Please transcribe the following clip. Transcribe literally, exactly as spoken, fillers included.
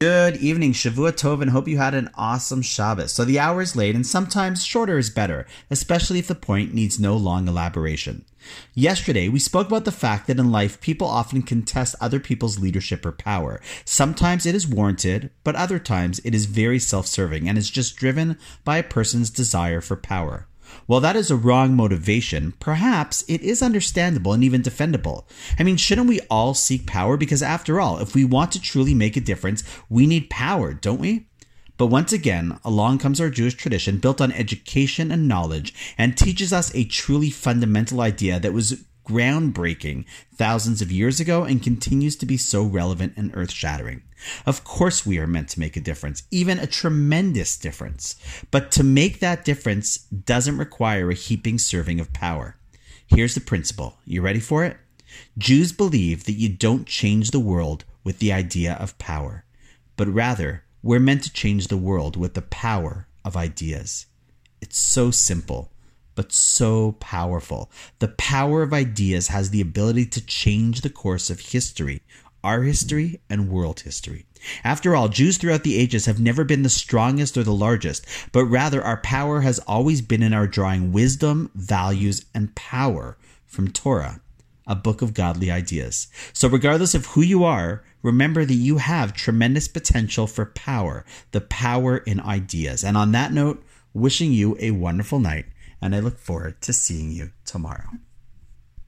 Good evening, Shavua Tov, and hope you had an awesome Shabbos. So the hour is late, and sometimes shorter is better, especially if the point needs no long elaboration. Yesterday, we spoke about the fact that in life, people often contest other people's leadership or power. Sometimes it is warranted, but other times it is very self-serving and is just driven by a person's desire for power. While that is a wrong motivation, perhaps it is understandable and even defendable. I mean, shouldn't we all seek power? Because after all, if we want to truly make a difference, we need power, don't we? But once again, along comes our Jewish tradition built on education and knowledge and teaches us a truly fundamental idea that was groundbreaking thousands of years ago and continues to be so relevant and earth-shattering. Of course we are meant to make a difference, even a tremendous difference. But to make that difference doesn't require a heaping serving of power. Here's the principle. You ready for it? Jews believe that you don't change the world with the idea of power, but rather we're meant to change the world with the power of ideas. It's so simple, but so powerful. The power of ideas has the ability to change the course of history, our history and world history. After all, Jews throughout the ages have never been the strongest or the largest, but rather our power has always been in our drawing wisdom, values, and power from Torah, a book of godly ideas. So regardless of who you are, remember that you have tremendous potential for power, the power in ideas. And on that note, wishing you a wonderful night. And I look forward to seeing you tomorrow.